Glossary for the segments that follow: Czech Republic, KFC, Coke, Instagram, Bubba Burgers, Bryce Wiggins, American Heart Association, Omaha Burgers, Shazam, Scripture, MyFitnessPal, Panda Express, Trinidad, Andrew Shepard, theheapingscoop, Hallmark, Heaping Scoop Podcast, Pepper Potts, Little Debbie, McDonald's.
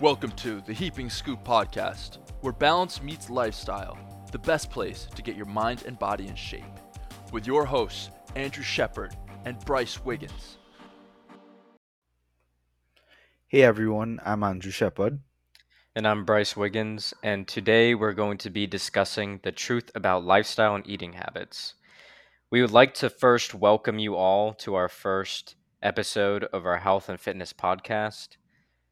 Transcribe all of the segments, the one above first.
Welcome to the Heaping Scoop Podcast, where balance meets lifestyle, the best place to get your mind and body in shape. With your hosts, Andrew Shepard and Bryce Wiggins. Hey everyone, I'm Andrew Shepard. And I'm Bryce Wiggins, and today we're going to be discussing the truth about lifestyle and eating habits. We would like to first welcome you all to our first episode of our Health and Fitness Podcast.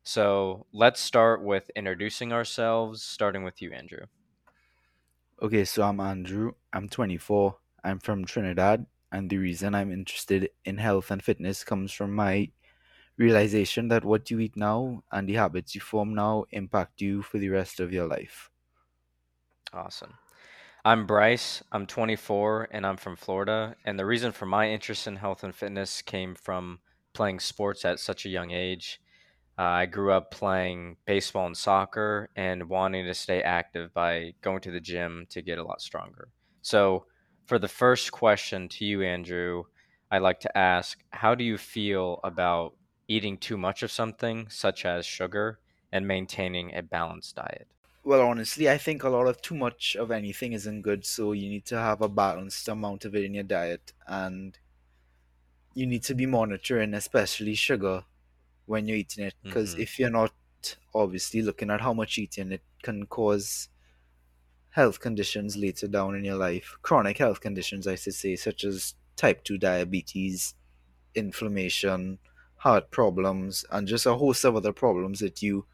So let's start with introducing ourselves, starting with you, Andrew. Okay, so I'm Andrew. I'm 24. I'm from Trinidad. And the reason I'm interested in health and fitness comes from my realization that what you eat now and the habits you form now impact you for the rest of your life. Awesome. I'm Bryce. I'm 24, and I'm from Florida. And the reason for my interest in health and fitness came from playing sports at such a young age. I grew up playing baseball and soccer and wanting to stay active by going to the gym to get a lot stronger. So for the first question to you, Andrew, I'd like to ask, how do you feel about eating too much of something, such as sugar, and maintaining a balanced diet? Well, honestly, I think a lot of too much of anything isn't good. So you need to have a balanced amount of it in your diet, and you need to be monitoring, especially sugar, when you're eating it, because if you're not obviously looking at how much eating, it can cause health conditions later down in your life. Chronic health conditions, I should say, such as type 2 diabetes, inflammation, heart problems, and just a host of other problems that you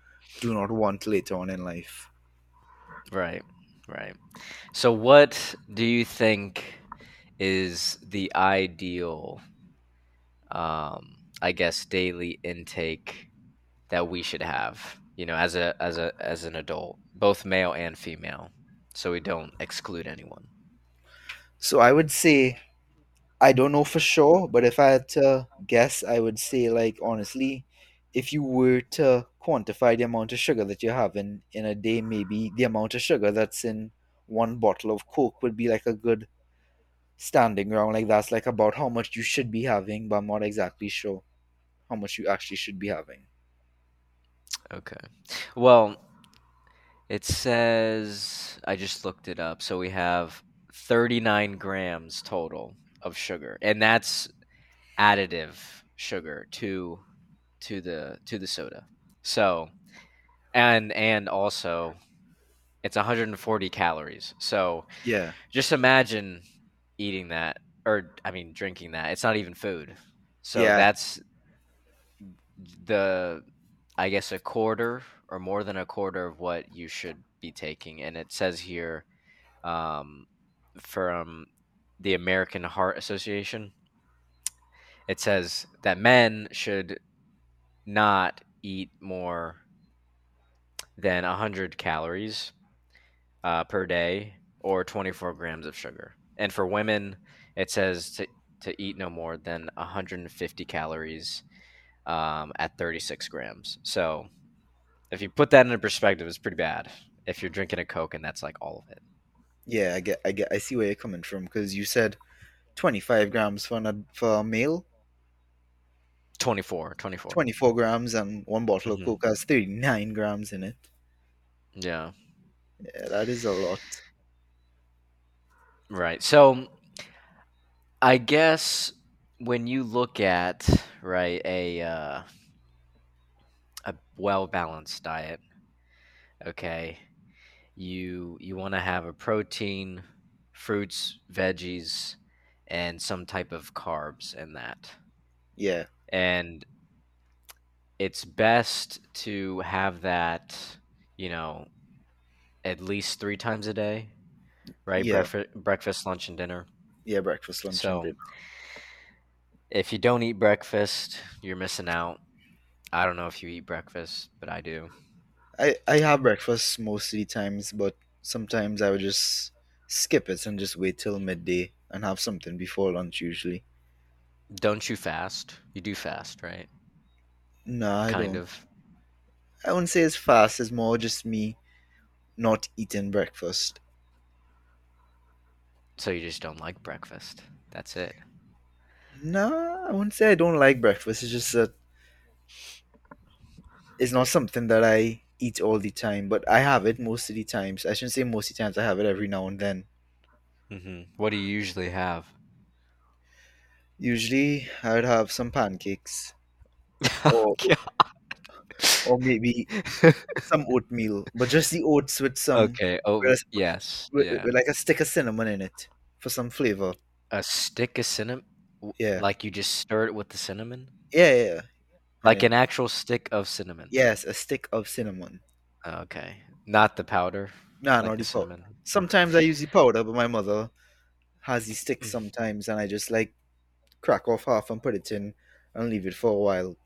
do not want later on in life. Right. So what do you think is the ideal daily intake that we should have, as an adult, both male and female, so we don't exclude anyone? So I would say, I don't know for sure, but if I had to guess, I would say, honestly, if you were to quantify the amount of sugar that you have in a day, maybe the amount of sugar that's in one bottle of Coke would be a good standing ground. That's about how much you should be having, but I'm not exactly sure how much you actually should be having. Okay. Well, it says, I just looked it up, so we have 39 grams total of sugar, and that's additive sugar to the soda. So, and also, it's 140 calories. So yeah, just imagine eating that, drinking that. It's not even food. So yeah, that's a quarter or more than a quarter of what you should be taking. And it says here from the American Heart Association, it says that men should not eat more than 100 calories per day or 24 grams of sugar. And for women, it says to eat no more than 150 calories at 36 grams. So if you put that into perspective, it's pretty bad if you're drinking a Coke and that's all of it. Yeah, I see where you're coming from, because you said 25 grams for a male. 24 grams, and one bottle of Coke has 39 grams in it. Yeah, that is a lot. Right. So I guess when you look at a well-balanced diet, okay, you want to have a protein, fruits, veggies, and some type of carbs in that. Yeah. And it's best to have that, at least 3 times a day. Right? Yeah. Breakfast, lunch, and dinner. Yeah, breakfast, lunch, and dinner. If you don't eat breakfast, you're missing out. I don't know if you eat breakfast, but I do. I have breakfast most of the times, but sometimes I would just skip it and just wait till midday and have something before lunch usually. Don't you fast? You do fast, right? No, I don't. Kind of. I wouldn't say it's fast. It's more just me not eating breakfast. So you just don't like breakfast. That's it. No, I wouldn't say I don't like breakfast. It's just that it's not something that I eat all the time, but I have it most of the times. I shouldn't say most of the times. I have it every now and then. Mm-hmm. What do you usually have? Usually, I would have some pancakes. Or maybe some oatmeal, but just the oats with some. Okay, oats, yes. With like a stick of cinnamon in it for some flavor. A stick of cinnamon? Yeah. Like you just stir it with the cinnamon? Yeah. Like an actual stick of cinnamon? Yes, a stick of cinnamon. Okay. Not the powder? No, like not the powder. Cinnamon. Sometimes I use the powder, but my mother has the stick sometimes, and I just like crack off half and put it in and leave it for a while.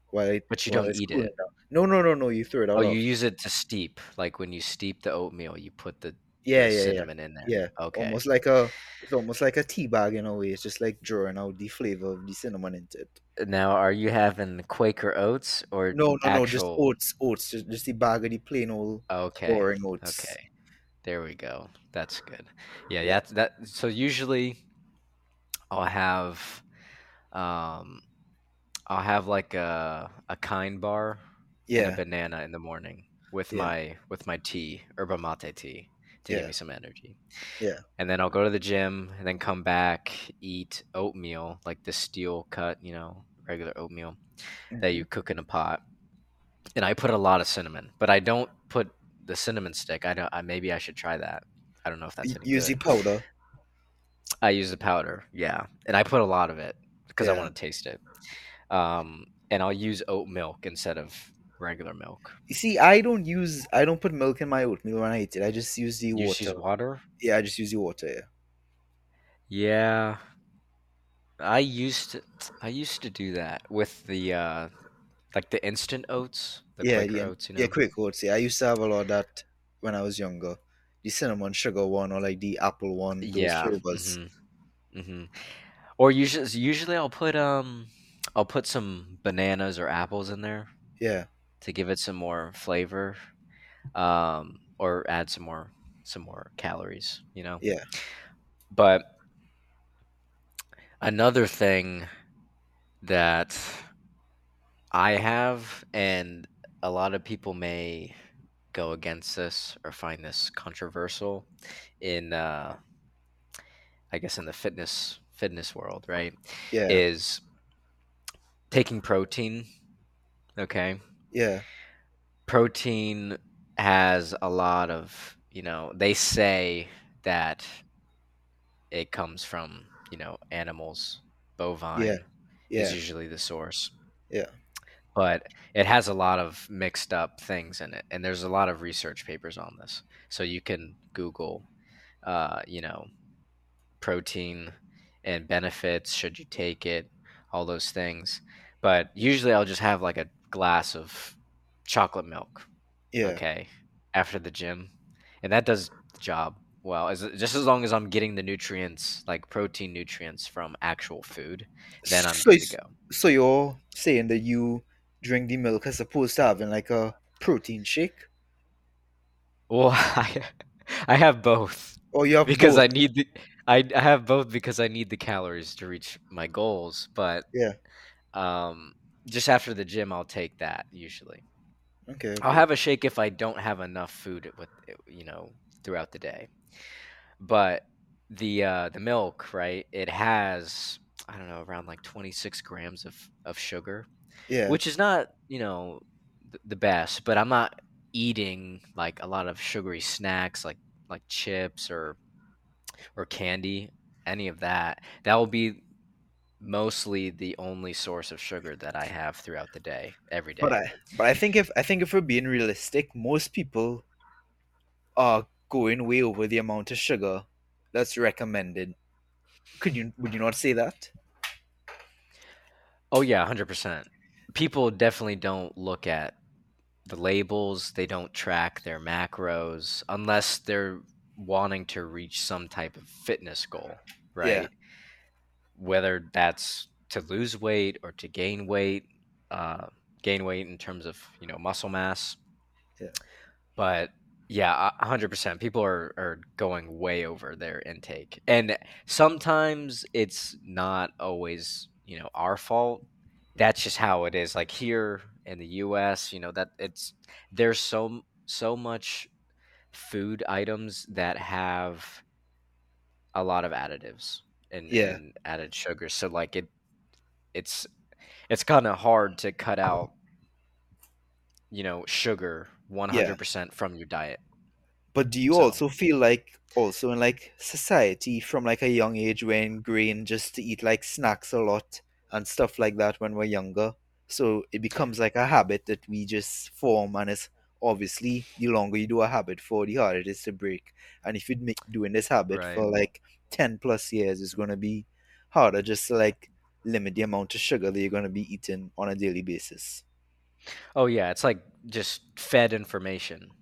But you don't eat it. No. You throw it out. Oh, you use it to steep. Like when you steep the oatmeal, you put the cinnamon in there. Yeah. Okay. It's almost like a tea bag in a way. It's just like drawing out the flavor of the cinnamon into it. Now, are you having Quaker oats or no? Just oats. Just the bag of the plain old boring oats. Okay. There we go. That's good. Yeah. That. So usually, I'll have, like a kind bar and a banana in the morning with my tea, herba mate tea, to give me some energy. Yeah. And then I'll go to the gym and then come back, eat oatmeal, like the steel cut, regular oatmeal that you cook in a pot. And I put a lot of cinnamon, but I don't put the cinnamon stick. Maybe I should try that. I don't know if that's any good. Use the powder. I use the powder, yeah. And I put a lot of it because I want to taste it. And I'll use oat milk instead of regular milk. You see, I don't put milk in my oatmeal when I eat it. I just use the water. You use water? Yeah, I just use the water. Yeah. I used to do that with the like the instant oats, Quaker oats. Yeah, Quaker oats. Yeah, I used to have a lot of that when I was younger. The cinnamon sugar one, or like the apple one. Those flavors. Mm-hmm. Mm-hmm. Or usually I'll put I'll put some bananas or apples in there. Yeah. To give it some more flavor, or add some more calories, Yeah. But another thing that I have, and a lot of people may go against this or find this controversial in, I guess, in the fitness world, right? Yeah. Is taking protein, okay? Yeah. Protein has a lot of, they say that it comes from, animals, bovine is usually the source. Yeah. But it has a lot of mixed up things in it, and there's a lot of research papers on this. So you can Google, protein and benefits, should you take it, all those things. But usually I'll just have like a glass of chocolate milk, after the gym, and that does the job well. Just as long as I'm getting the nutrients, like protein nutrients, from actual food, then I'm good to go. So you're saying that you drink the milk as opposed to having like a protein shake? Well, I have both. Oh, you have because both. I have both because I need the calories to reach my goals, but just after the gym, I'll take that usually. Okay. I'll have a shake if I don't have enough food with throughout the day. But the milk, right? It has, I don't know, around like 26 grams of sugar. Yeah. Which is not, the best, but I'm not eating like a lot of sugary snacks like chips or candy, any of that. That will be mostly the only source of sugar that I have throughout the day, every day. But I think if we're being realistic, most people are going way over the amount of sugar that's recommended. Would you not say that? Oh yeah, 100%. People definitely don't look at the labels. They don't track their macros unless they're wanting to reach some type of fitness goal, right? Yeah. Whether that's to lose weight or to gain weight in terms of, muscle mass. Yeah. But yeah, 100%. People are going way over their intake. And sometimes it's not always, our fault. That's just how it is. Like here in the US, that it's there's so much food items that have a lot of additives and added sugars. So like it's kind of hard to cut out sugar 100% from your diet. But do you also feel like also in like society from like a young age we're ingrained just to eat like snacks a lot and stuff like that when we're younger? So it becomes like a habit that we just form, and it's obviously the longer you do a habit for, the harder it is to break. And if you're doing this habit for like 10 plus years, it's going to be harder just to like limit the amount of sugar that you're going to be eating on a daily basis. Oh yeah, it's like just fed information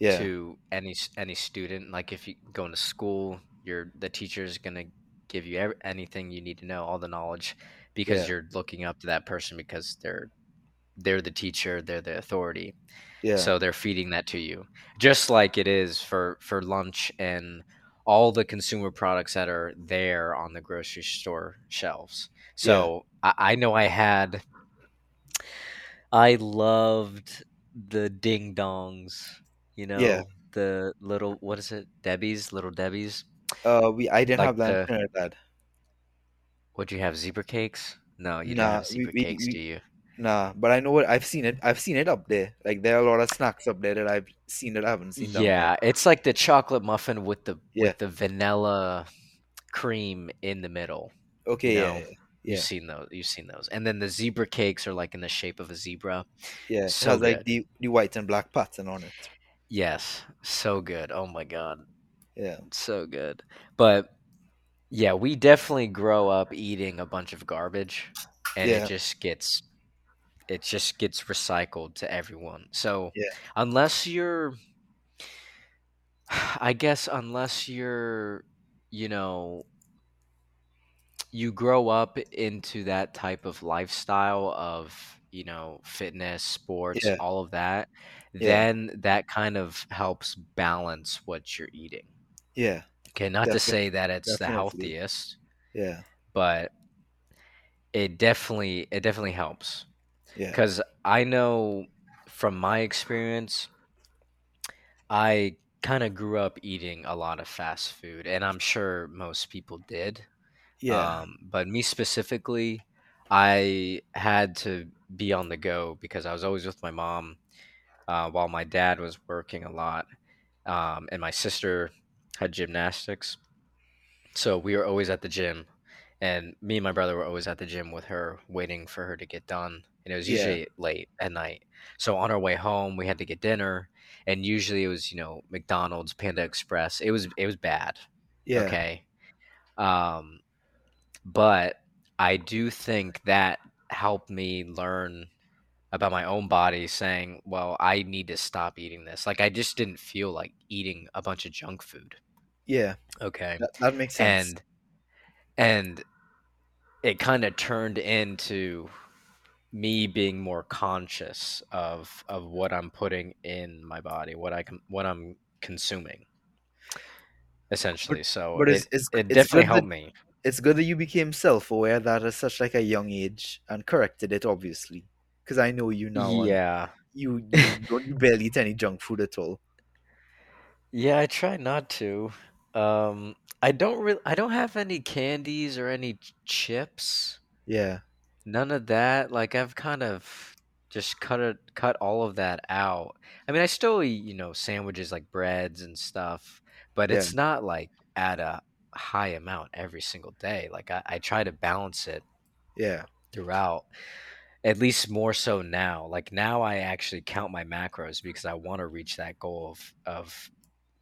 to any student. Like if you go into school, the teacher's going to give you anything you need to know, all the knowledge, because you're looking up to that person because they're the teacher, they're the authority. Yeah. So they're feeding that to you. Just like it is for lunch and all the consumer products that are there on the grocery store shelves. So I know I loved the ding dongs, the little, what is it? Little Debbie's. I didn't have that in Trinidad. Would you have zebra cakes? No, you don't have zebra cakes, do you? Nah, but I know what I've seen it. I've seen it up there. Like there are a lot of snacks up there that I've seen that I haven't seen. Yeah, it's like the chocolate muffin with the vanilla cream in the middle. Okay, You've seen those, and then the zebra cakes are like in the shape of a zebra. Yeah, so it has like the white and black pattern on it. Yes, so good. Oh my god. Yeah, so good. But yeah, we definitely grow up eating a bunch of garbage, and it just gets recycled to everyone. So unless you're, you grow up into that type of lifestyle of, fitness, sports, all of that, then that kind of helps balance what you're eating. Yeah. Okay. Not to say that it's the healthiest. Yeah. But it definitely helps. Because I know from my experience, I kind of grew up eating a lot of fast food, and I'm sure most people did. Yeah. But me specifically, I had to be on the go because I was always with my mom while my dad was working a lot, and my sister had gymnastics. So we were always at the gym, and me and my brother were always at the gym with her, waiting for her to get done. And it was usually late at night. So on our way home, we had to get dinner. And usually it was, McDonald's, Panda Express. It was bad. Yeah. Okay. But I do think that helped me learn about my own body, saying, well, I need to stop eating this. Like, I just didn't feel like eating a bunch of junk food. Yeah. Okay. That makes sense. And it kind of turned into me being more conscious of what I'm putting in my body, what I'm consuming, essentially. So but it definitely helped me. It's good that you became self-aware that at such like a young age and corrected it, obviously, because I know you now. Yeah. You barely eat any junk food at all. Yeah, I try not to. I don't have any candies or any chips. Yeah. None of that. Like I've kind of just cut all of that out. I mean, I still eat, sandwiches like breads and stuff, but it's not like at a high amount every single day. Like I try to balance it. Yeah. Throughout, at least more so now. Like now, I actually count my macros because I want to reach that goal of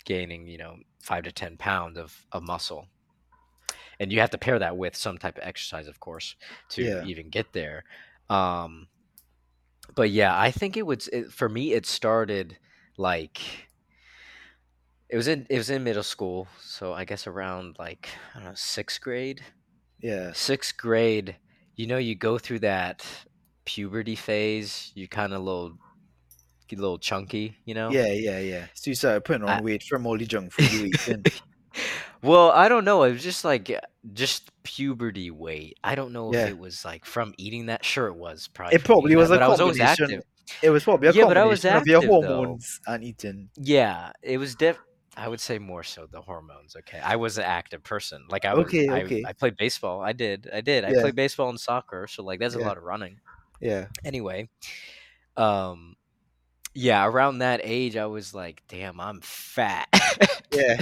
gaining, 5 to 10 pounds of muscle. And you have to pair that with some type of exercise, of course, to even get there. But yeah, I think for me, it started like it was in middle school. So I guess around like, I don't know, sixth grade. Yeah. Sixth grade, you go through that puberty phase. You kind of get a little chunky. Yeah. So you started putting on weight from all the junk food you eat. Well, I don't know. It was just like just puberty weight. I don't know Yeah. if it was like from eating that. Sure, it was probably. It probably was that, but I was always active. It was probably a combination of your hormones and eating. Yeah, it was I would say more so the hormones. Okay, I was an active person. Like I was, I played baseball. I did. Yeah. I played baseball and soccer. So like that's a lot of running. Yeah. Anyway, yeah, around that age, I was like, damn, I'm fat. Yeah.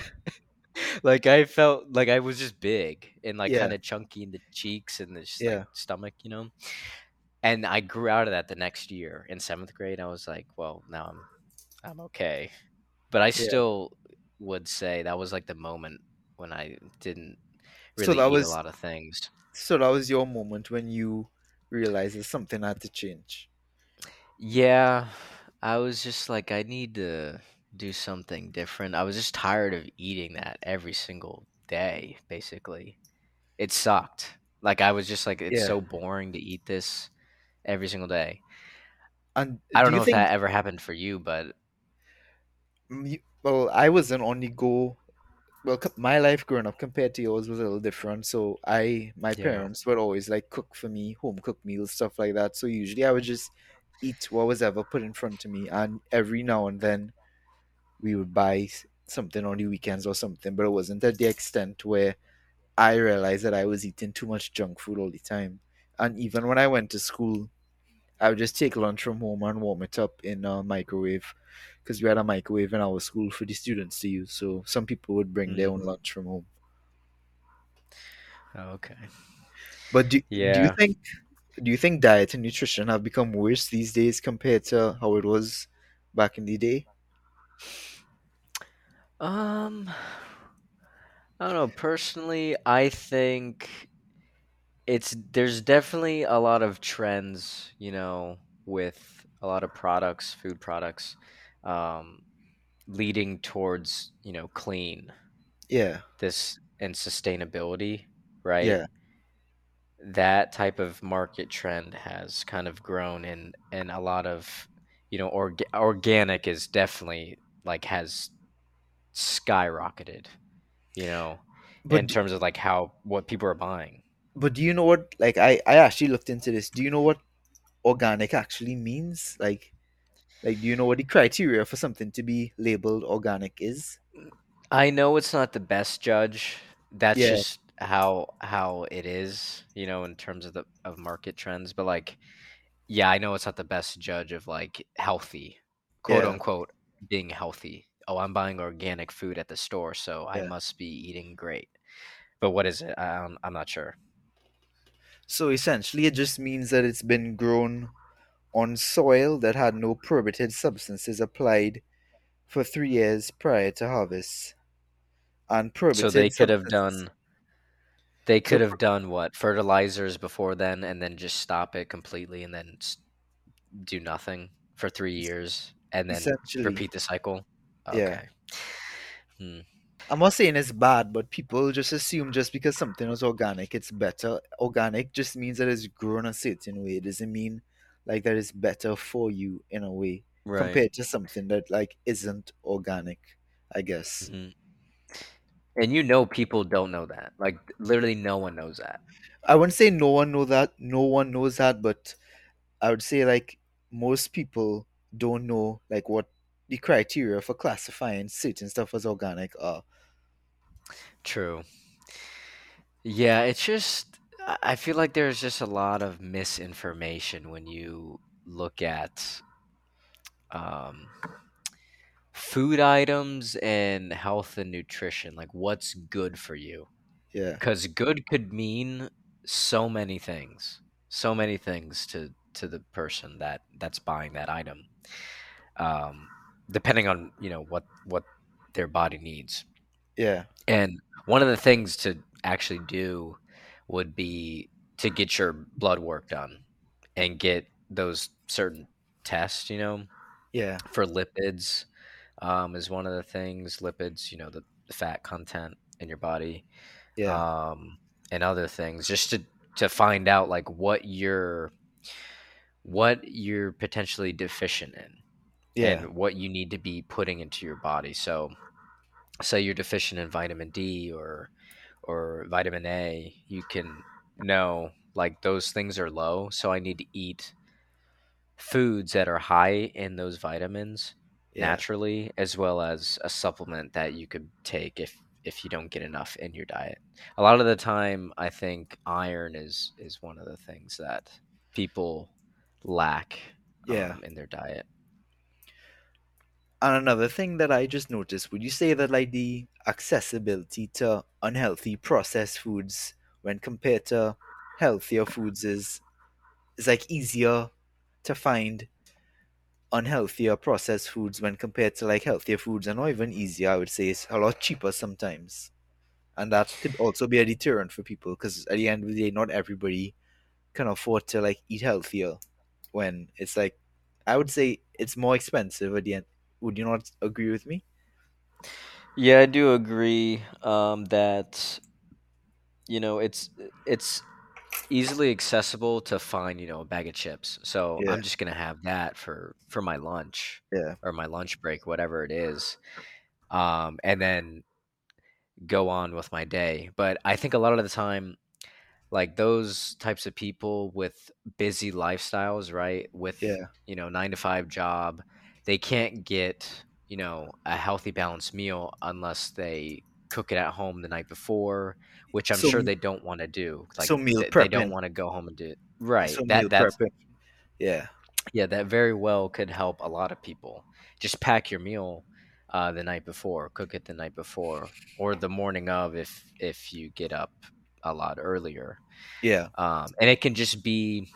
Like I felt like I was just big and like kind of chunky in the cheeks and the like, stomach, you know. And I grew out of that the next year in seventh grade. I was like, well, now I'm okay. But I still would say that was like the moment when I didn't really eat a lot of things. So that was your moment when you realized that something had to change. Yeah. I was just like, I need to do something different. I was just tired of eating that every single day, basically. It sucked. Like I was just like, it's so boring to eat this every single day. And I don't know if that ever happened for you, but well, I wasn't on the go. Well, my life growing up compared to yours was a little different. So my parents would always like cook for me, home cooked meals, stuff like that. So usually I would just eat what was ever put in front of me, and every now and then we would buy something on the weekends or something. But it wasn't at the extent where I realized that I was eating too much junk food all the time. And even when I went to school, I would just take lunch from home and warm it up in a microwave, because we had a microwave in our school for the students to use. So some people would bring their own lunch from home. Okay. But do you think diet and nutrition have become worse these days compared to how it was back in the day? I don't know. Personally, I think there's definitely a lot of trends, you know, with a lot of products, food products, leading towards, you know, clean. Yeah. This and sustainability, right? Yeah. That type of market trend has kind of grown, and a lot of, you know, organic is definitely like has skyrocketed, you know, in terms of like what people are buying. But do you know what, like I actually looked into this. Do you know what organic actually means? Like do you know what the criteria for something to be labeled organic is? I know it's not the best judge. That's just how it is, you know, in terms of the market trends. But like, yeah, I know it's not the best judge of like healthy, quote unquote, being healthy. Oh, I'm buying organic food at the store, so I must be eating great. But what is it? I'm not sure. So essentially, it just means that it's been grown on soil that had no prohibited substances applied for 3 years prior to harvest. And prohibited. So they could have done. They could have done what? Fertilizers before then, and then just stop it completely, and then do nothing for 3 years, and then repeat the cycle. Okay. Yeah. I'm not saying it's bad, but people just assume just because something is organic, it's better. Organic just means that it's grown a certain way. It doesn't mean like that it's better for you in a way, right, compared to something that like isn't organic, I guess. Mm-hmm. And you know, people don't know that. Like literally no one knows that. I wouldn't say no one knows that, but I would say like most people don't know like what the criteria for classifying certain stuff as organic are. True. Yeah, it's just I feel like there's just a lot of misinformation when you look at food items and health and nutrition, like what's good for you. Yeah, because good could mean so many things to the person that's buying that item, depending on, you know, what their body needs. Yeah. And one of the things to actually do would be to get your blood work done and get those certain tests, you know. Yeah, for lipids is one of the things. Lipids, you know, the fat content in your body, and other things, just to find out like what you're potentially deficient in, and what you need to be putting into your body. So say you're deficient in vitamin D or vitamin A, you can know like those things are low, so I need to eat foods that are high in those vitamins naturally, as well as a supplement that you could take if you don't get enough in your diet. A lot of the time, I think iron is one of the things that people lack in their diet. And another thing that I just noticed, would you say that like the accessibility to unhealthy processed foods when compared to healthier foods is like easier to find unhealthier processed foods when compared to like healthier foods, and not even easier, I would say it's a lot cheaper sometimes, and that could also be a deterrent for people because at the end of the day, not everybody can afford to like eat healthier when it's like, I would say it's more expensive at the end. Would you not agree with me? Yeah, I do agree that, you know, it's easily accessible to find, you know, a bag of chips. So I'm just going to have that for my lunch or my lunch break, whatever it is, and then go on with my day. But I think a lot of the time, like those types of people with busy lifestyles, right, with, you know, 9-to-5 job, they can't get, you know, a healthy balanced meal unless they cook it at home the night before, which I'm sure they don't want to do. Like, so meal prepping. They don't want to go home and do it. Right. So that's prepping. Yeah. Yeah, that very well could help a lot of people. Just pack your meal the night before, cook it the night before, or the morning of if you get up a lot earlier. Yeah. And it can just be,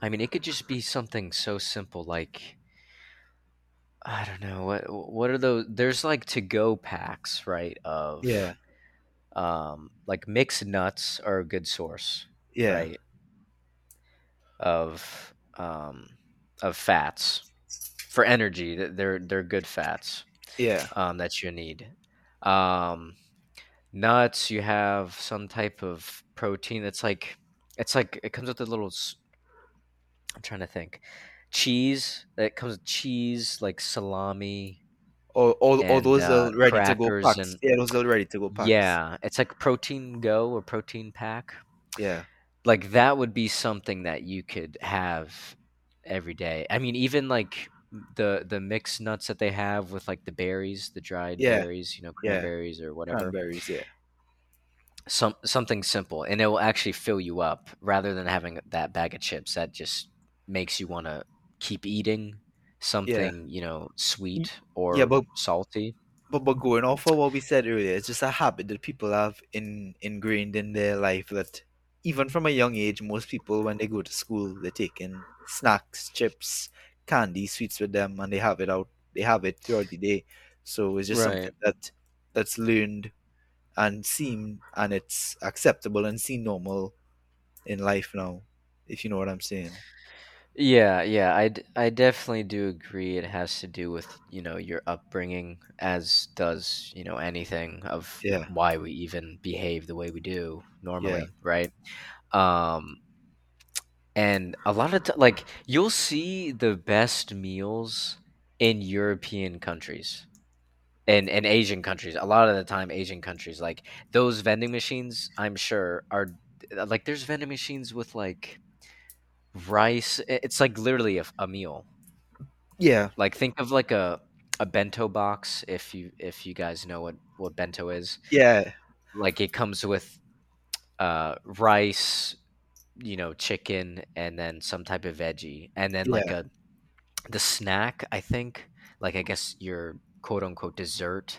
I mean, it could just be something so simple like, I don't know what are those. There's like to-go packs, right? Of like mixed nuts are a good source, right? Of fats for energy. They're good fats, that you need. Nuts. You have some type of protein that's like it comes with the little. I'm trying to think. Cheese that comes with cheese, like salami, or those are ready to go packs. Those are ready to go packs. Yeah, it's like protein go or protein pack. Yeah, like that would be something that you could have every day. I mean, even like the mixed nuts that they have with like the berries, the dried berries, you know, cranberries or whatever. Cranberries, something simple, and it will actually fill you up rather than having that bag of chips that just makes you want to keep eating something, you know, sweet or salty. But going off of what we said earlier, it's just a habit that people have ingrained in their life that even from a young age, most people, when they go to school, they're taking snacks, chips, candy, sweets with them, and they have it out. They have it throughout the day. So it's just something that's learned and seen, and it's acceptable and seen normal in life now, if you know what I'm saying. Yeah, I definitely do agree. It has to do with, you know, your upbringing, as does, you know, anything of why we even behave the way we do normally, right? And a lot of like you'll see the best meals in European countries and Asian countries. A lot of the time, Asian countries, like those vending machines, I'm sure are like there's vending machines with like rice. It's like literally a meal. Yeah, like think of like a bento box, if you guys know what bento is. Yeah, like it comes with rice, you know, chicken, and then some type of veggie, and then like the snack, I think, like I guess your quote-unquote dessert,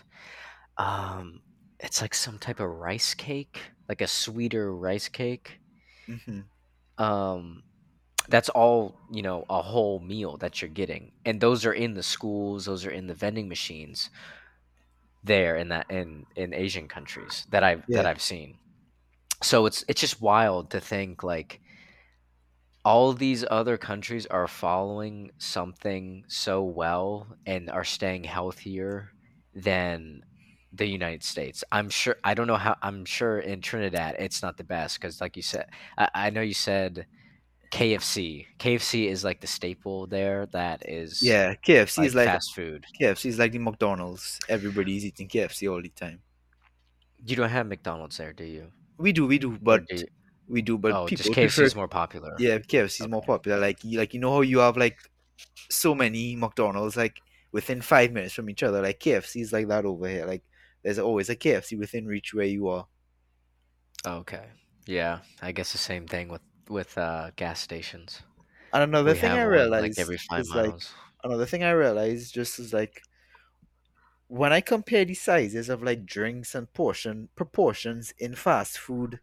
it's like some type of rice cake, like a sweeter rice cake. That's all, you know, a whole meal that you're getting. And those are in the schools. Those are in the vending machines there in that in Asian countries that I've seen. So it's just wild to think like all these other countries are following something so well and are staying healthier than the United States. I'm sure in Trinidad, it's not the best. Cause like you said, I know you said KFC is like the staple there. That is KFC like is like fast food. KFC is like the McDonald's. Everybody's eating KFC all the time. You don't have McDonald's there, do you? We do, but people KFC prefer... is more popular. Yeah, KFC is more popular. Like you know how you have like so many McDonald's like within 5 minutes from each other. Like KFC is like that over here. Like there's always a KFC within reach where you are. Okay. Yeah, I guess the same thing with gas stations. And another thing I realized just is like when I compare the sizes of like drinks and proportions in fast food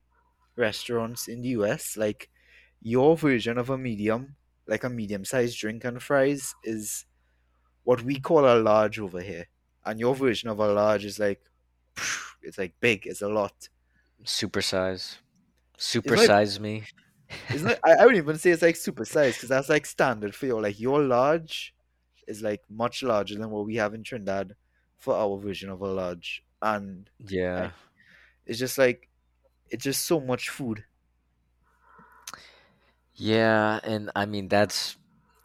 restaurants in the US, like your version of a medium-sized drink and fries is what we call a large over here, and your version of a large is like it's like big, it's a lot. Supersize me. It's not, I wouldn't even say it's like super size because that's like standard for you. Like your large is like much larger than what we have in Trinidad for our version of a large. And yeah, like, it's just like, it's just so much food. Yeah. And I mean, that's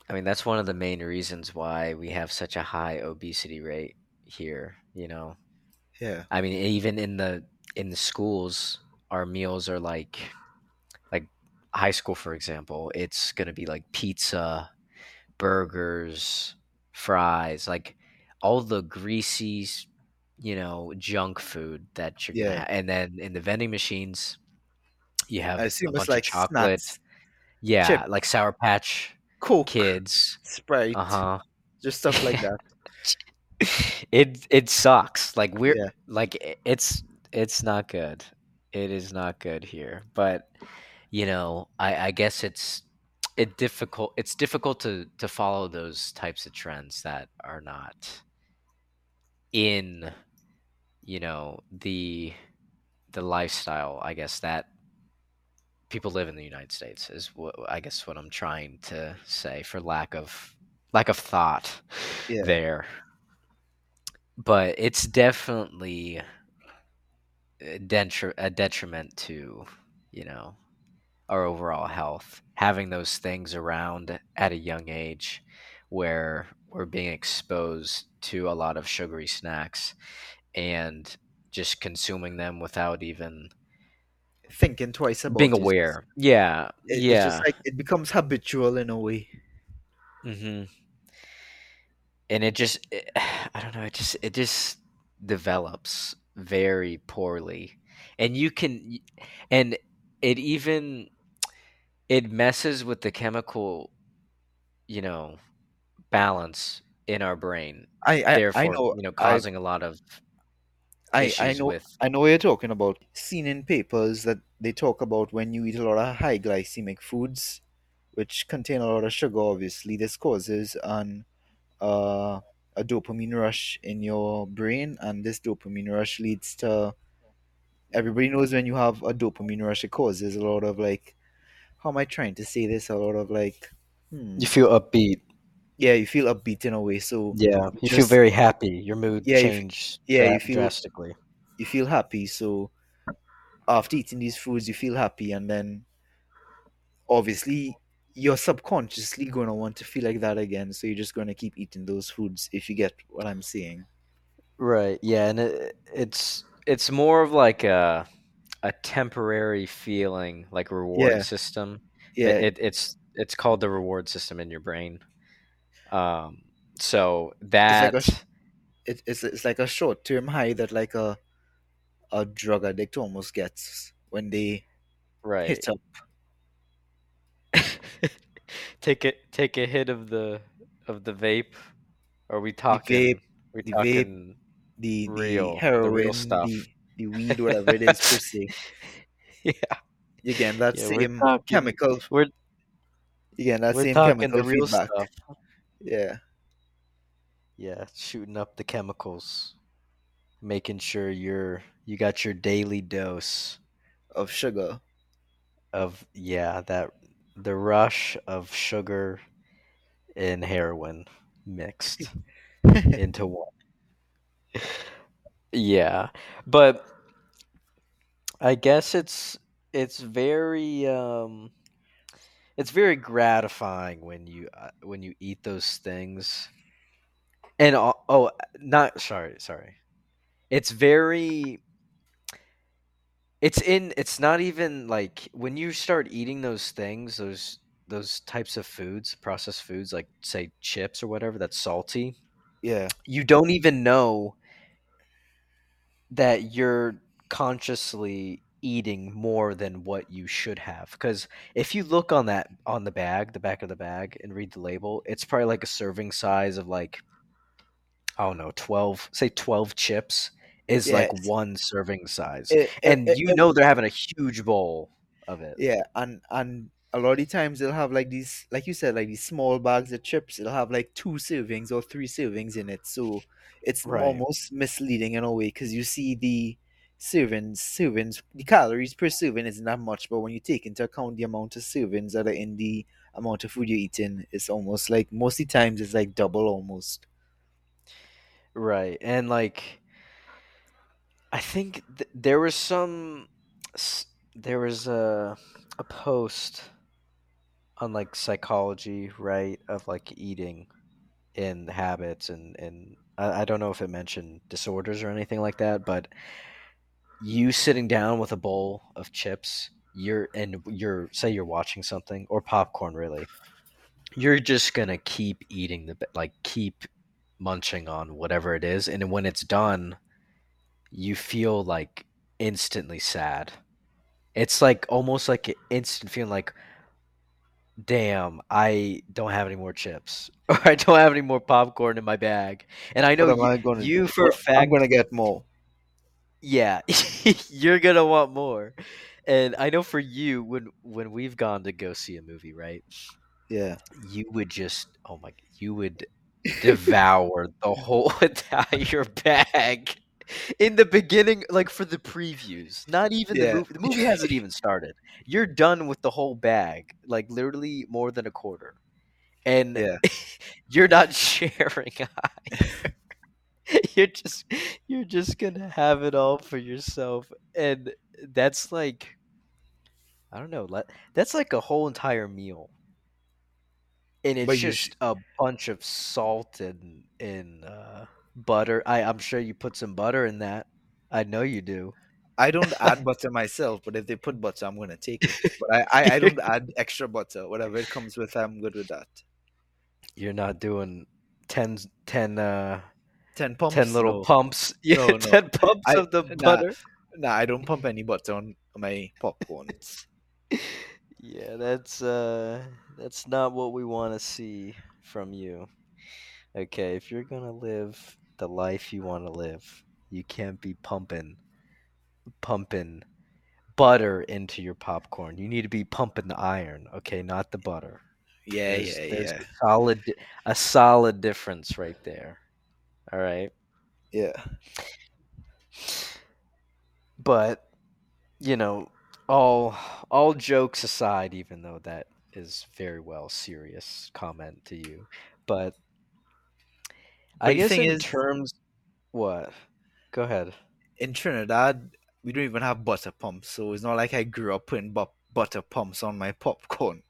one of the main reasons why we have such a high obesity rate here, you know? Yeah. I mean, even in the schools, our meals are like high school, for example, it's going to be like pizza, burgers, fries, like all the greasy, you know, junk food that you're going to have. And then in the vending machines, you have a bunch of chocolate. Snacks. Yeah, chip. Like Sour Patch, Coke, Kids, Sprite, just stuff like that. It sucks. Like it's not good. It is not good here, but you know, I guess it's difficult to follow those types of trends that are not in, you know, the lifestyle, I guess, that people live in the United States is what I'm trying to say for lack of thought there. But it's definitely a detriment to, you know, our overall health, having those things around at a young age where we're being exposed to a lot of sugary snacks and just consuming them without even thinking twice about being aware. It's just like it becomes habitual in a way. Mm-hmm. And it just develops very poorly, and it messes with the chemical, you know, balance in our brain. Therefore, causing a lot of issues. I know what you're talking about. Seen in papers that they talk about when you eat a lot of high glycemic foods, which contain a lot of sugar. Obviously, this causes a dopamine rush in your brain, and this dopamine rush leads to, everybody knows when you have a dopamine rush, it causes a lot of like, how am I trying to say this? A lot of like, you feel upbeat. Yeah, you feel upbeat in a way. So yeah, you feel very happy. Your mood changes drastically. You feel happy. So after eating these foods, you feel happy, and then obviously you're subconsciously going to want to feel like that again. So you're just going to keep eating those foods, if you get what I'm saying. Right. Yeah. And it's more of like a temporary feeling, like reward system. Yeah. It's called the reward system in your brain. So that it's like a short-term high that like a drug addict almost gets when they hit up. Take a hit of the vape. Are we talking? The heroin, the real stuff, the weed, whatever it is per se. Yeah. Again, that same chemical. Again, that same chemical feedback. Stuff. Yeah. Yeah, shooting up the chemicals, making sure you got your daily dose of sugar. The rush of sugar and heroin mixed into one. Yeah, but I guess it's very it's very gratifying when you eat those things. And it's very. It's not even like when you start eating those things, those types of foods, processed foods, like say chips or whatever that's salty. Yeah. You don't even know that you're consciously eating more than what you should have, because if you look on that on the bag, the back of the bag, and read the label, it's probably like a serving size of like, I don't know, 12 chips. Is like one serving size, and they're having a huge bowl of it. Yeah, and a lot of times they'll have like these, like you said, like these small bags of chips. It'll have like 2 servings or 3 servings in it, so it's almost misleading in a way, because you see the servings, the calories per serving isn't that much, but when you take into account the amount of servings that are in the amount of food you're eating, it's almost like most of the times it's like double almost. Right, and like. I think there was a post on like psychology, right, of like eating and habits, and I don't know if it mentioned disorders or anything like that, but you sitting down with a bowl of chips, say you're watching something or popcorn, really, you're just gonna keep eating keep munching on whatever it is, and when it's done. You feel like instantly sad. It's like almost like an instant feeling like, damn, I don't have any more chips, or I don't have any more popcorn in my bag. And I know for a fact, I'm going to get more. Yeah, you're going to want more. And I know for you, when we've gone to go see a movie, right? Yeah. You would just, you would devour the whole entire bag. In the beginning, like for the previews, not even the movie. The movie hasn't even started. You're done with the whole bag, like literally more than a quarter, and you're not sharing either. You're just gonna have it all for yourself, and that's like, I don't know, that's like a whole entire meal, and it's a bunch of salt and butter. I'm sure you put some butter in that. I know you do. I don't add butter myself, but if they put butter, I'm going to take it. But I don't add extra butter. Whatever it comes with, I'm good with that. You're not doing 10 pumps? 10 little pumps. Yeah, no. 10 pumps of the butter. Nah, I don't pump any butter on my popcorn. Yeah, that's not what we want to see from you. Okay, if you're going to live the life you want to live, you can't be pumping butter into your popcorn. You need to be pumping the iron, okay, not the butter. Yeah, there's a solid difference right there. All right? Yeah. But, you know, all jokes aside, even though that is very well serious comment to you, but... But I guess what? Go ahead. In Trinidad, we don't even have butter pumps, so it's not like I grew up putting butter pumps on my popcorn.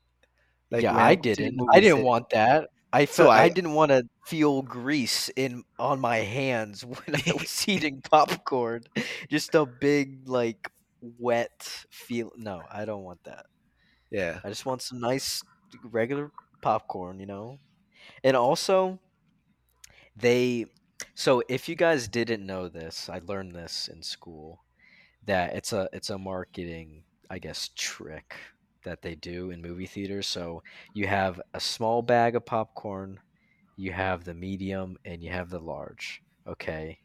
Like I didn't. I didn't want that. I didn't want to feel grease on my hands when I was eating popcorn. Just a big like wet feel. No, I don't want that. Yeah, I just want some nice regular popcorn, you know, and also. So if you guys didn't know this, I learned this in school, that it's a marketing, I guess, trick that they do in movie theaters. So you have a small bag of popcorn, you have the medium, and you have the large. Okay.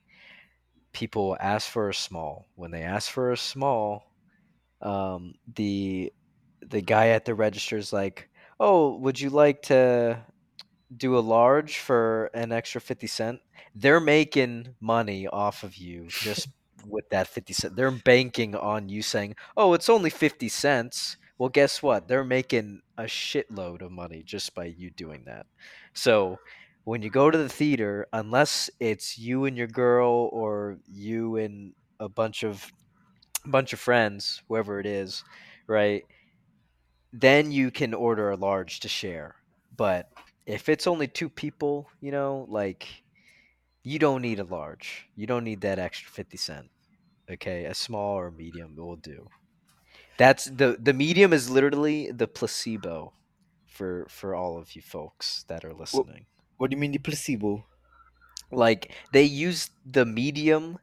People ask for a small. When they ask for a small, the guy at the register is like, "Oh, would you like to do a large for an extra 50 cents?" They're making money off of you just with that 50 cents. They're banking on you saying, "Oh, it's only 50 cents." Well, guess what? They're making a shitload of money just by you doing that. So when you go to the theater, unless it's you and your girl or you and a bunch of friends, whoever it is, right? then you can order a large to share. But if it's only two people, you know, like, you don't need a large. You don't need that extra 50 cents. Okay, a small or medium will do. That's the medium is literally the placebo for all of you folks that are listening. What do you mean the placebo? Like, they use the medium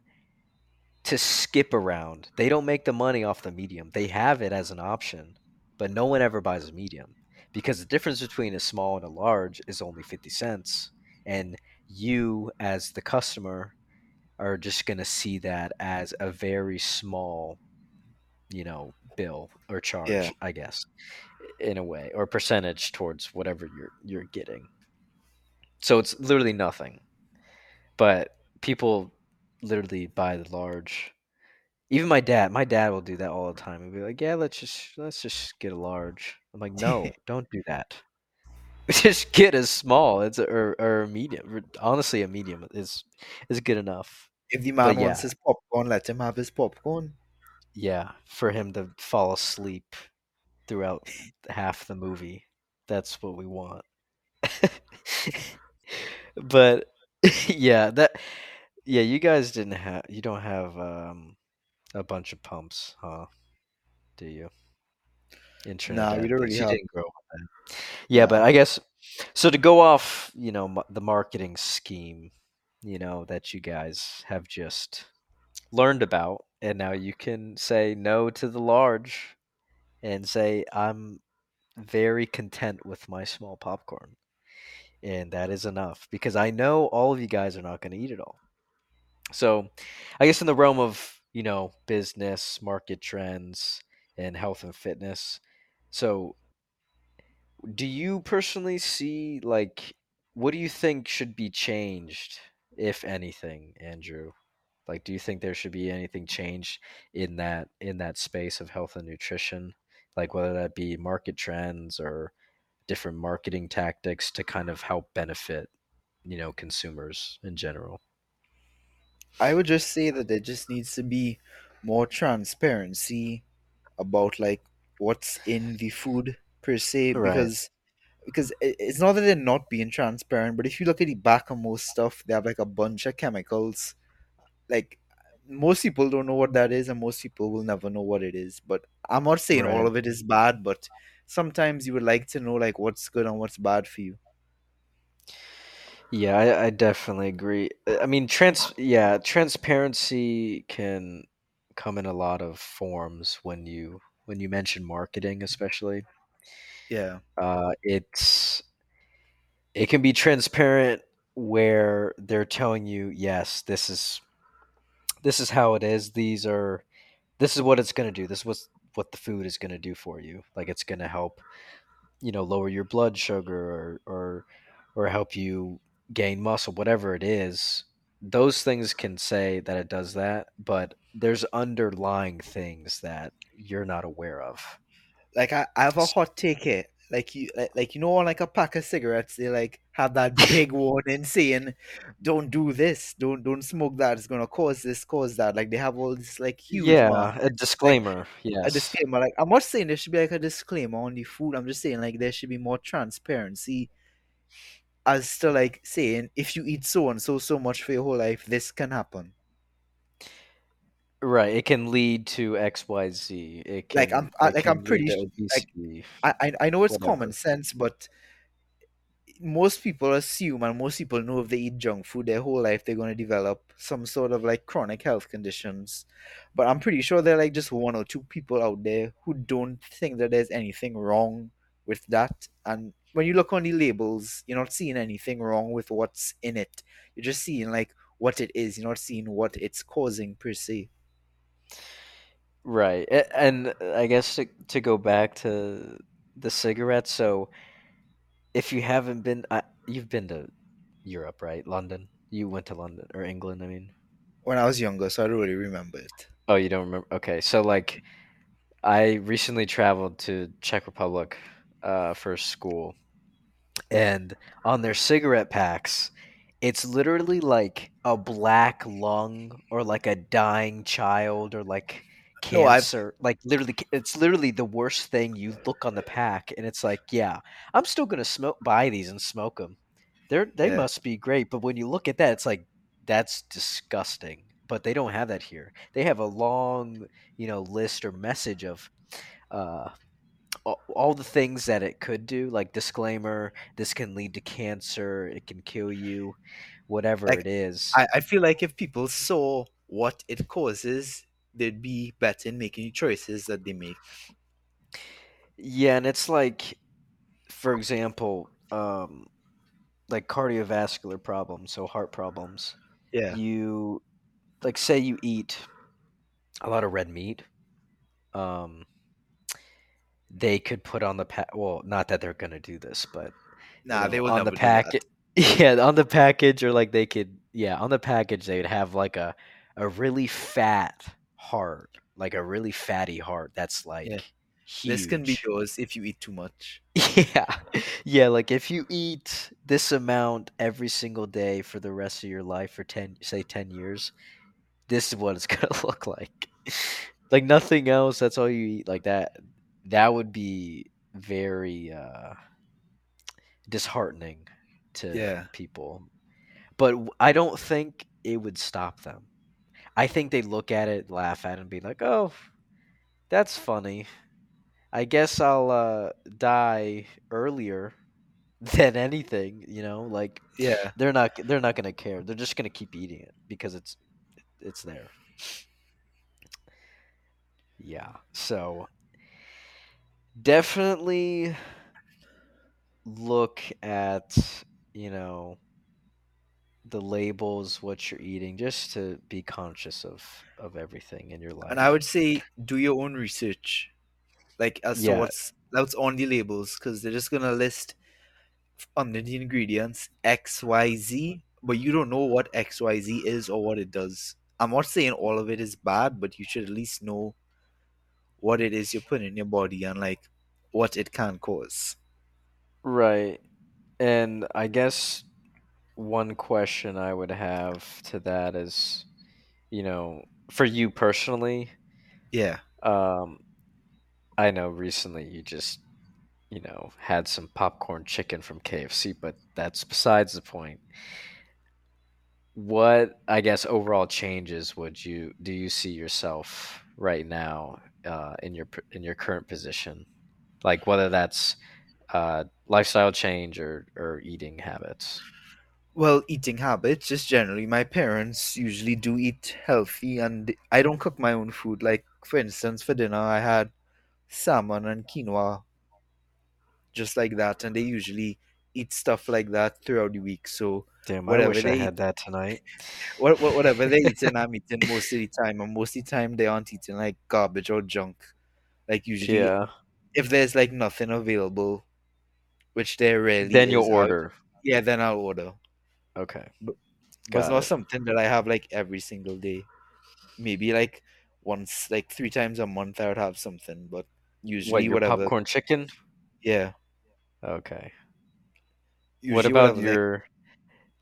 to skip around. They don't make the money off the medium. They have it as an option, but no one ever buys a medium because the difference between a small and a large is only 50 cents, and you as the customer are just going to see that as a very small, you know, bill or charge, yeah. I guess, in a way, or percentage towards whatever you're getting. So it's literally nothing. But people literally buy the large. Even my dad will do that all the time. He'll be like, yeah, let's just get a large. I'm like, no, don't do that. Just get a small. It's or a medium. Honestly, a medium is good enough. If the man wants his popcorn, let him have his popcorn. Yeah, for him to fall asleep throughout half the movie. That's what we want. But you guys don't have a bunch of pumps, huh? Do you? In Trinidad, no, we don't really have. Didn't grow up then. Yeah, but I guess so. To go off, you know, the marketing scheme, you know, that you guys have just learned about, and now you can say no to the large, and say I'm very content with my small popcorn, and that is enough because I know all of you guys are not going to eat it all. So, I guess in the realm of, you know, business, market trends, and health and fitness, so. Do you personally see, like, what do you think should be changed, if anything, Andrew? Like, do you think there should be anything changed in that space of health and nutrition? Like, whether that be market trends or different marketing tactics to kind of help benefit, you know, consumers in general? I would just say that there just needs to be more transparency about, like, what's in the food per se, right. because it's not that they're not being transparent, but if you look at the back of most stuff, they have like a bunch of chemicals. Like, most people don't know what that is, and most people will never know what it is. But I'm not saying all of it is bad, but sometimes you would like to know, like, what's good and what's bad for you. Yeah, I definitely agree. I mean, transparency can come in a lot of forms when you mention marketing, especially. Yeah, it can be transparent where they're telling you, yes, this is how it is. This is what it's gonna do. This is what the food is gonna do for you. Like, it's gonna help, you know, lower your blood sugar or help you gain muscle, whatever it is. Those things can say that it does that, but there's underlying things that you're not aware of. Like, I have a hot take here. Like, you know, on like a pack of cigarettes, they like have that big warning saying, "Don't do this. Don't smoke that. It's gonna cause this, cause that." Like, they have all this like huge a disclaimer. Like, yes, a disclaimer. Like, I'm not saying there should be like a disclaimer on the food. I'm just saying, like, there should be more transparency as to, like, saying if you eat so and so much for your whole life, this can happen. Right, it can lead to X, Y, Z. It can, like, I'm pretty sure. Like, I know it's common sense, but most people assume, and most people know, if they eat junk food their whole life, they're going to develop some sort of like chronic health conditions. But I'm pretty sure there are like just one or two people out there who don't think that there's anything wrong with that. And when you look on the labels, you're not seeing anything wrong with what's in it. You're just seeing like what it is. You're not seeing what it's causing per se. Right. And I guess to go back to the cigarettes, so if you haven't been, you've been to Europe, right? London. You went to London, or England, I mean. When I was younger, so I don't really remember it. Oh, you don't remember? Okay. So, like, I recently traveled to Czech Republic for school, and on their cigarette packs, it's literally like a black lung or like a dying child or like cancer. No, like literally, it's literally the worst thing. You look on the pack, and it's like, yeah, I'm still gonna buy these and smoke them. They must be great. But when you look at that, it's like that's disgusting. But they don't have that here. They have a long, list or message of all the things that it could do, like disclaimer, this can lead to cancer, it can kill you, whatever it is. I feel like if people saw what it causes, they'd be better in making choices that they make. Yeah, and it's like, for example, like cardiovascular problems, so heart problems. Yeah. You like say you eat a lot of red meat. They could put on the pack. Well, not that they're gonna do this, but they would on the package. Yeah, on the package, or like they could. Yeah, on the package they'd have like a really fat heart, like a really fatty heart. That's like huge. This can be yours if you eat too much. Yeah. Like if you eat this amount every single day for the rest of your life for 10 years, this is what it's gonna look like. Like nothing else. That's all you eat. Like that. That would be very disheartening to people. But I don't think it would stop them. I think they look at it, laugh at it, and be like, oh, that's funny. I guess I'll die earlier than anything, like they're not going to care. They're just going to keep eating it because it's there. Yeah. So definitely look at, the labels, what you're eating, just to be conscious of everything in your life. And I would say do your own research, like as to what's on the labels, because they're just going to list under the ingredients X, Y, Z, but you don't know what X, Y, Z is or what it does. I'm not saying all of it is bad, but you should at least know what it is you're putting in your body and like what it can cause. Right. And I guess one question I would have to that is, for you personally. Yeah. I know recently you just, had some popcorn chicken from KFC, but that's besides the point. What, I guess, overall changes do you see yourself right now in your current position, like whether that's lifestyle change or eating habits? Well, eating habits, just generally, my parents usually do eat healthy, and I don't cook my own food. Like, for instance, for dinner I had salmon and quinoa, just like that, and they usually eat stuff like that throughout the week. So damn, whatever I wish they had that tonight. Whatever they eat, and I'm eating most of the time. And most of the time, they aren't eating like garbage or junk. Like usually, if there's like nothing available, which there rarely. Then you'll order. Yeah, then I'll order. Okay, but it's not something that I have like every single day. Maybe like once, like 3 times a month, I would have something. But usually, whatever. Popcorn chicken. Yeah. Okay. Usually what about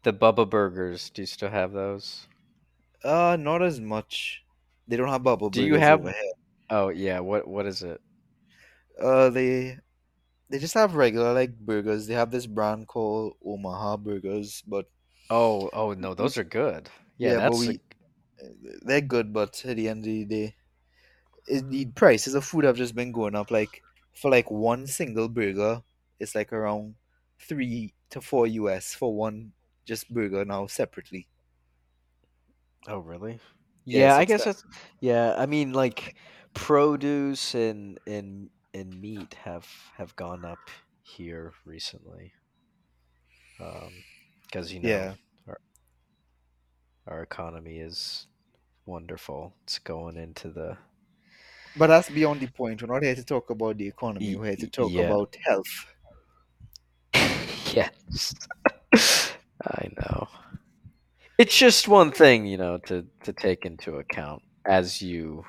the Bubba Burgers? Do you still have those? Not as much. They don't have Bubba Burgers. Do you have? Over here. Oh yeah. What is it? They just have regular like burgers. They have this brand called Omaha Burgers, but oh no, those are good. Yeah, they're good, but at the end of the day, the prices of food have just been going up. Like for like one single burger, it's like around $3 to $4 US for one just burger now separately. Oh really? Yeah, I guess that's I mean like produce and meat have gone up here recently. Because our economy is wonderful. It's going into But that's beyond the point. We're not here to talk about the economy. We're here to talk about health. Yes, I know. It's just one thing, to take into account as you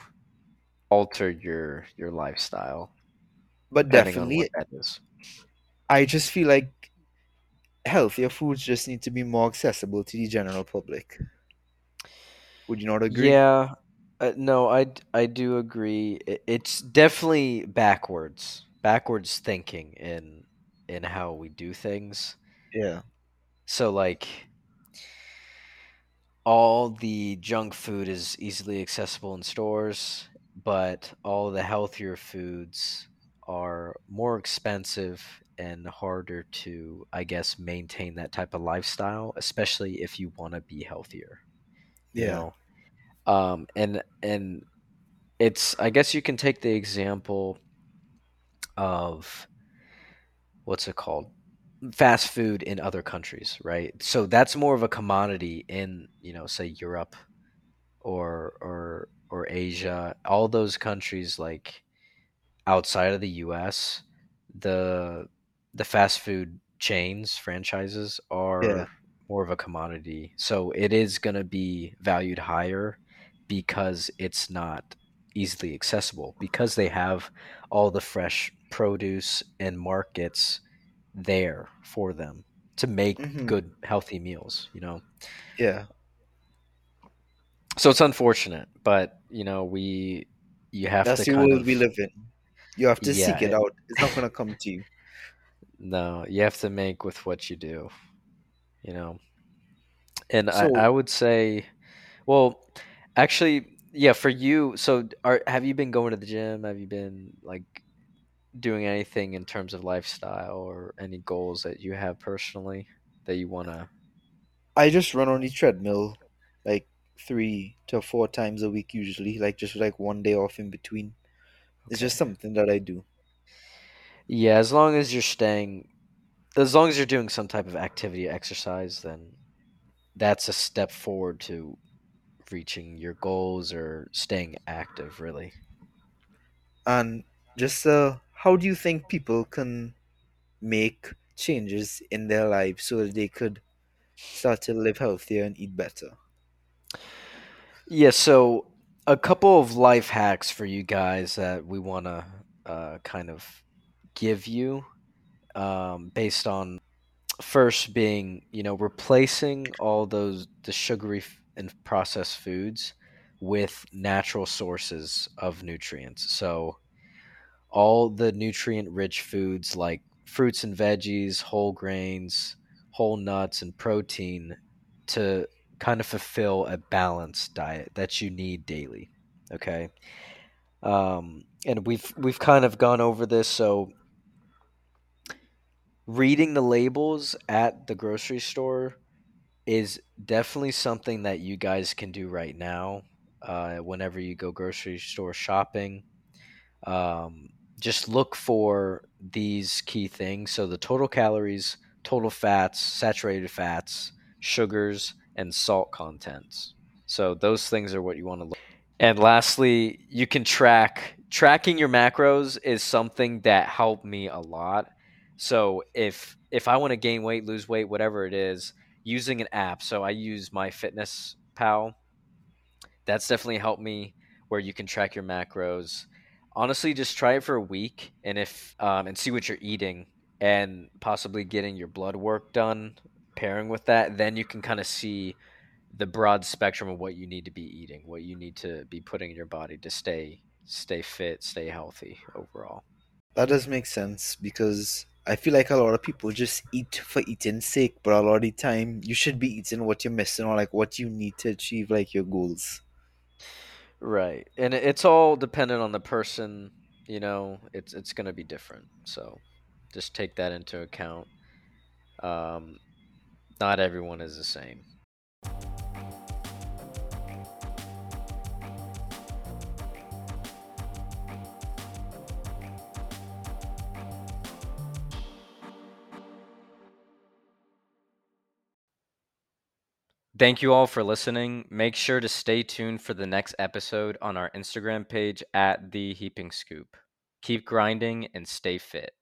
alter your lifestyle. But definitely, I just feel like healthier foods just need to be more accessible to the general public. Would you not agree? Yeah, No, I do agree. It's definitely backwards thinking in how we do things. Yeah. So like all the junk food is easily accessible in stores, but all the healthier foods are more expensive and harder to, I guess, maintain that type of lifestyle, especially if you want to be healthier. Yeah. You know? And it's, I guess you can take the example of what's it called? Fast food in other countries, right? So that's more of a commodity in, you know, say Europe or Asia, all those countries like outside of the US, the fast food chains, franchises are more of a commodity. So it is going to be valued higher because it's not easily accessible, because they have all the fresh produce and markets there for them to make good healthy meals, you know? Yeah. So it's unfortunate, but you know, you have to kind of... That's the world we live in. You have to seek it out. It's not going to come to you. No, you have to make with what you do, you know? And so, I would say, well, actually, yeah, for you, so have you been going to the gym? Have you been like doing anything in terms of lifestyle or any goals that you have personally that you want to? I just run on the treadmill like 3 to 4 times a week usually, like just like one day off in between. Okay. It's just something that I do. Yeah, as long as you're doing some type of activity, exercise, then that's a step forward to reaching your goals or staying active, really. And just how do you think people can make changes in their lives so that they could start to live healthier and eat better? Yeah, so a couple of life hacks for you guys that we want to kind of give you based on first being, you know, replacing all the sugary and processed foods with natural sources of nutrients. So all the nutrient-rich foods like fruits and veggies, whole grains, whole nuts, and protein to kind of fulfill a balanced diet that you need daily, okay? And we've kind of gone over this, so reading the labels at the grocery store is definitely something that you guys can do right now whenever you go grocery store shopping. Just look for these key things. So the total calories, total fats, saturated fats, sugars, and salt contents. So those things are what you want to look at. And lastly, you can tracking your macros is something that helped me a lot. So if I want to gain weight, lose weight, whatever it is, using an app. So I use MyFitnessPal. That's definitely helped me, where you can track your macros. Honestly, just try it for a week and and see what you're eating, and possibly getting your blood work done, pairing with that. Then you can kind of see the broad spectrum of what you need to be eating, what you need to be putting in your body to stay fit, stay healthy overall. That does make sense, because I feel like a lot of people just eat for eating's sake, but a lot of the time you should be eating what you're missing, or like what you need to achieve like your goals. Right. And it's all dependent on the person, you know, it's going to be different. So just take that into account. Not everyone is the same. Thank you all for listening. Make sure to stay tuned for the next episode on our Instagram page at The Heaping Scoop. Keep grinding and stay fit.